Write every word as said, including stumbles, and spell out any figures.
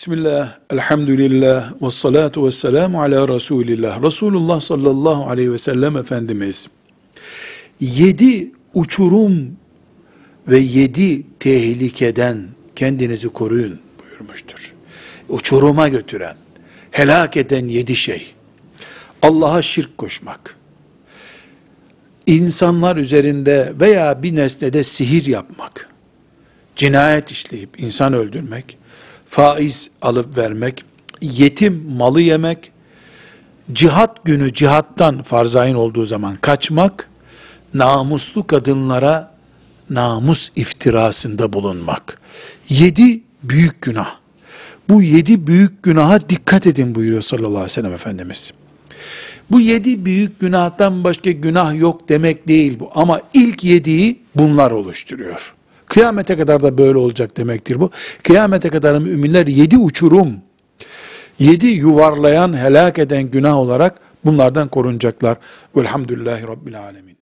Bismillah, elhamdülillah, ve salatu ve selamu ala Resulillah. Resulullah sallallahu aleyhi ve sellem Efendimiz, yedi uçurum ve yedi tehlikeden kendinizi koruyun buyurmuştur. Uçuruma götüren, helak eden yedi şey: Allah'a şirk koşmak, insanlar üzerinde veya bir nesnede sihir yapmak, cinayet işleyip insan öldürmek, faiz alıp vermek, yetim malı yemek, cihat günü cihattan farzayın olduğu zaman kaçmak, namuslu kadınlara namus iftirasında bulunmak. Yedi büyük günah. Bu yedi büyük günaha dikkat edin buyuruyor sallallahu aleyhi ve sellem Efendimiz. Bu yedi büyük günahtan başka günah yok demek değil bu. Ama ilk yediyi bunlar oluşturuyor. Kıyamete kadar da böyle olacak demektir bu. Kıyamete kadar müminler yedi uçurum, yedi yuvarlayan, helak eden günah olarak bunlardan korunacaklar. Velhamdülillahi Rabbil Alemin.